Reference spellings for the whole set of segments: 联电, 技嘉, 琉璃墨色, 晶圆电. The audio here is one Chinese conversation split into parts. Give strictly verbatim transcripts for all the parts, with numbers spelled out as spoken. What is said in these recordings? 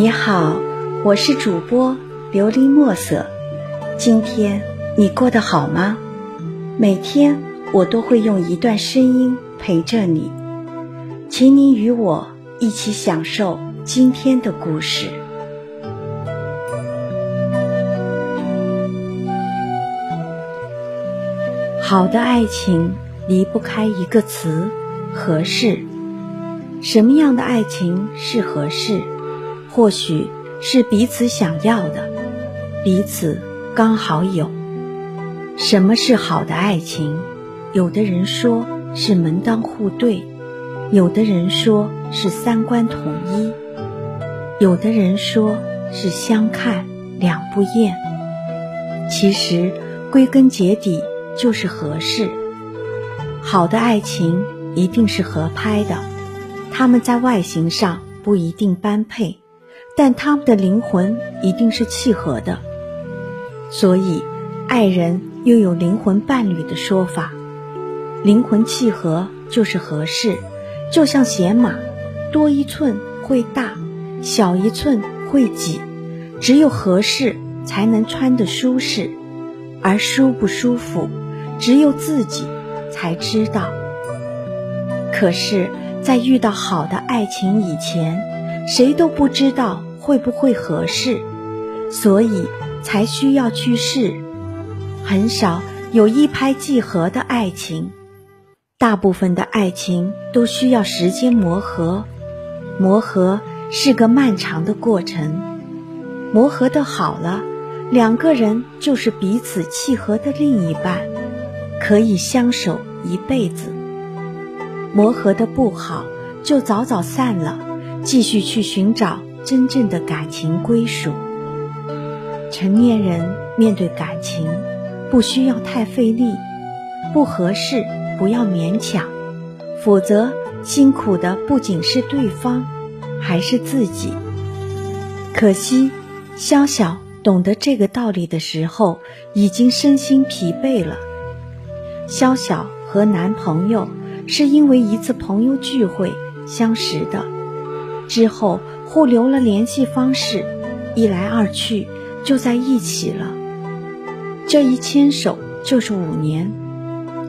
你好，我是主播琉璃墨色。今天你过得好吗？每天我都会用一段声音陪着你，请你与我一起享受今天的故事。好的爱情离不开一个词，合适。什么样的爱情是合适？或许是彼此想要的，彼此刚好有。什么是好的爱情？有的人说是门当户对，有的人说是三观统一，有的人说是相看两不厌。其实归根结底就是合适。好的爱情一定是合拍的，他们在外形上不一定般配，但他们的灵魂一定是契合的。所以爱人又有灵魂伴侣的说法，灵魂契合就是合适。就像鞋码，多一寸会大，小一寸会挤，只有合适才能穿得舒适，而舒不舒服只有自己才知道。可是在遇到好的爱情以前，谁都不知道会不会合适，所以才需要去试。很少有一拍即合的爱情，大部分的爱情都需要时间磨合。磨合是个漫长的过程，磨合的好了，两个人就是彼此契合的另一半，可以相守一辈子。磨合的不好，就早早散了，继续去寻找真正的感情归属。成年人面对感情，不需要太费力，不合适不要勉强，否则辛苦的不仅是对方，还是自己。可惜，萧晓懂得这个道理的时候，已经身心疲惫了。萧晓和男朋友是因为一次朋友聚会相识的，之后互留了联系方式，一来二去就在一起了。这一牵手就是五年。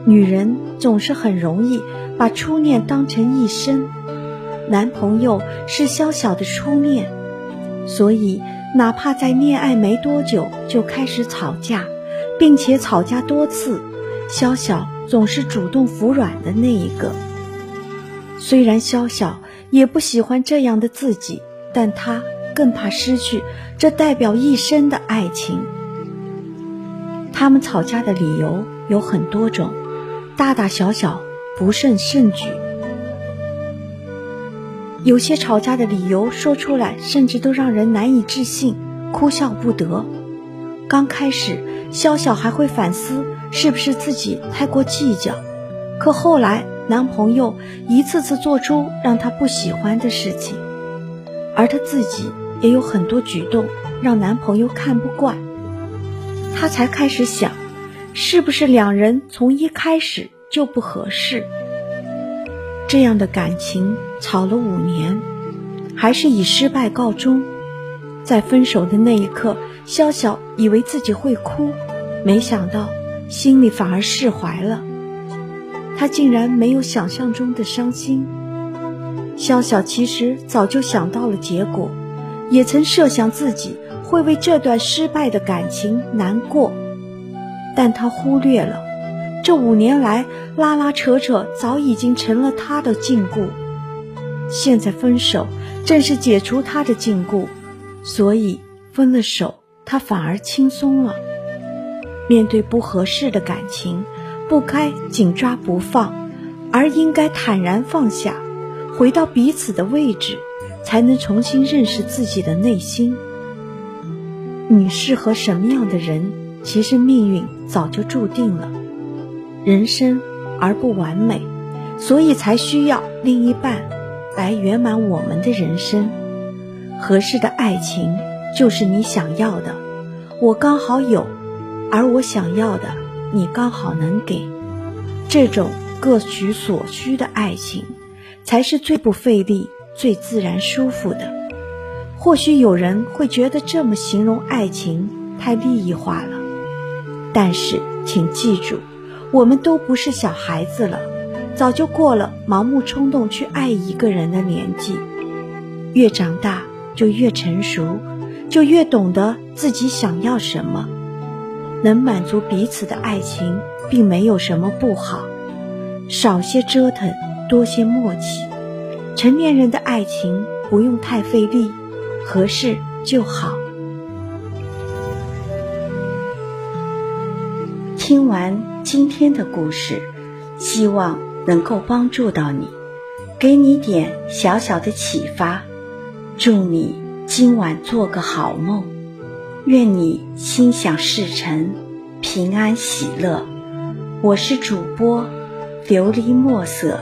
女人总是很容易把初恋当成一生，男朋友是萧晓的初恋，所以哪怕在恋爱没多久就开始吵架，并且吵架多次，萧晓总是主动服软的那一个。虽然萧晓也不喜欢这样的自己，但她更怕失去这代表一生的爱情。他们吵架的理由有很多种，大大小小不胜甚举，有些吵架的理由说出来甚至都让人难以置信，哭笑不得。刚开始萧晓还会反思是不是自己太过计较，可后来男朋友一次次做出让她不喜欢的事情，而她自己也有很多举动让男朋友看不惯，她才开始想是不是两人从一开始就不合适。这样的感情吵了五年，还是以失败告终。在分手的那一刻，萧晓以为自己会哭，没想到心里反而释怀了，她竟然没有想象中的伤心。萧晓其实早就想到了结果，也曾设想自己会为这段失败的感情难过，但她忽略了这五年来拉拉扯扯早已经成了她的禁锢，现在分手正是解除她的禁锢，所以分了手她反而轻松了。面对不合适的感情，不该紧抓不放，而应该坦然放下，回到彼此的位置，才能重新认识自己的内心。你适合什么样的人，其实命运早就注定了。人生而不完美，所以才需要另一半来圆满我们的人生。合适的爱情就是你想要的，我刚好有，而我想要的，你刚好能给。这种各取所需的爱情，才是最不费力、最自然舒服的。或许有人会觉得这么形容爱情太利益化了，但是请记住，我们都不是小孩子了，早就过了盲目冲动去爱一个人的年纪。越长大就越成熟，就越懂得自己想要什么。能满足彼此的爱情并没有什么不好，少些折腾，多些默契。成年人的爱情不用太费力，合适就好。听完今天的故事，希望能够帮助到你，给你点小小的启发。祝你今晚做个好梦，愿你心想事成，平安喜乐。我是主播琉璃墨色。